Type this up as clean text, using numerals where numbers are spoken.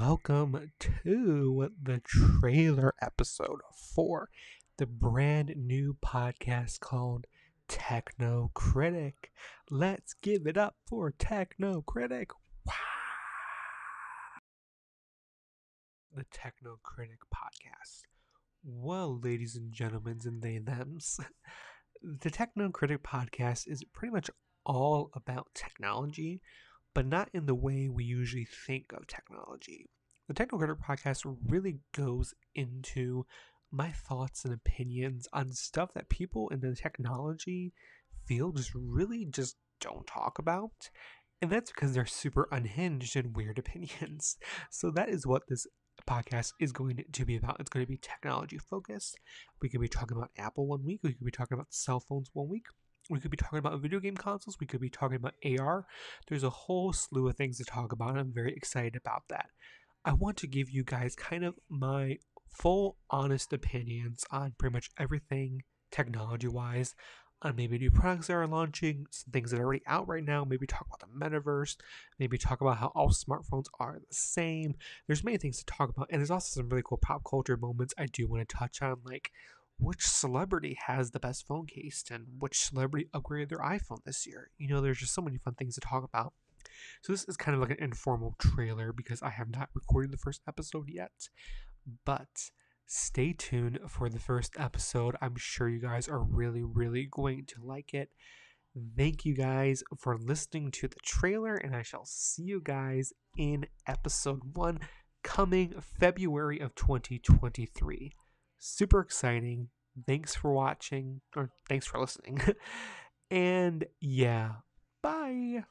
welcome to the trailer episode for the brand new podcast called Technocritic. Let's give it up for Technocritic. Wow. The Technocritic podcast. Well, ladies and gentlemen, and they thems, the Technocritic podcast is pretty much all about technology, but not in the way we usually think of technology. The Technocritic podcast really goes into my thoughts and opinions on stuff that people in the technology field just really don't talk about, and that's because they're super unhinged and weird opinions. So that is what this podcast is going to be about. It's going to be technology focused. We could be talking about Apple one week. We could be talking about cell phones one week. We could be talking about video game consoles. We could be talking about AR. There's a whole slew of things to talk about, and I'm very excited about that. I want to give you guys kind of my full, honest opinions on pretty much everything technology-wise, on maybe new products that are launching, some things that are already out right now, maybe talk about the metaverse, maybe talk about how all smartphones are the same. There's many things to talk about, and there's also some really cool pop culture moments I do want to touch on, like which celebrity has the best phone case and which celebrity upgraded their iPhone this year. You know, there's just so many fun things to talk about. So this is kind of like an informal trailer because I have not recorded the first episode yet, but stay tuned for the first episode. I'm sure you guys are really, really going to like it. Thank you guys for listening to the trailer, and I shall see you guys in episode 1 coming February of 2023. Super exciting. Thanks for watching, or thanks for listening. And yeah, bye.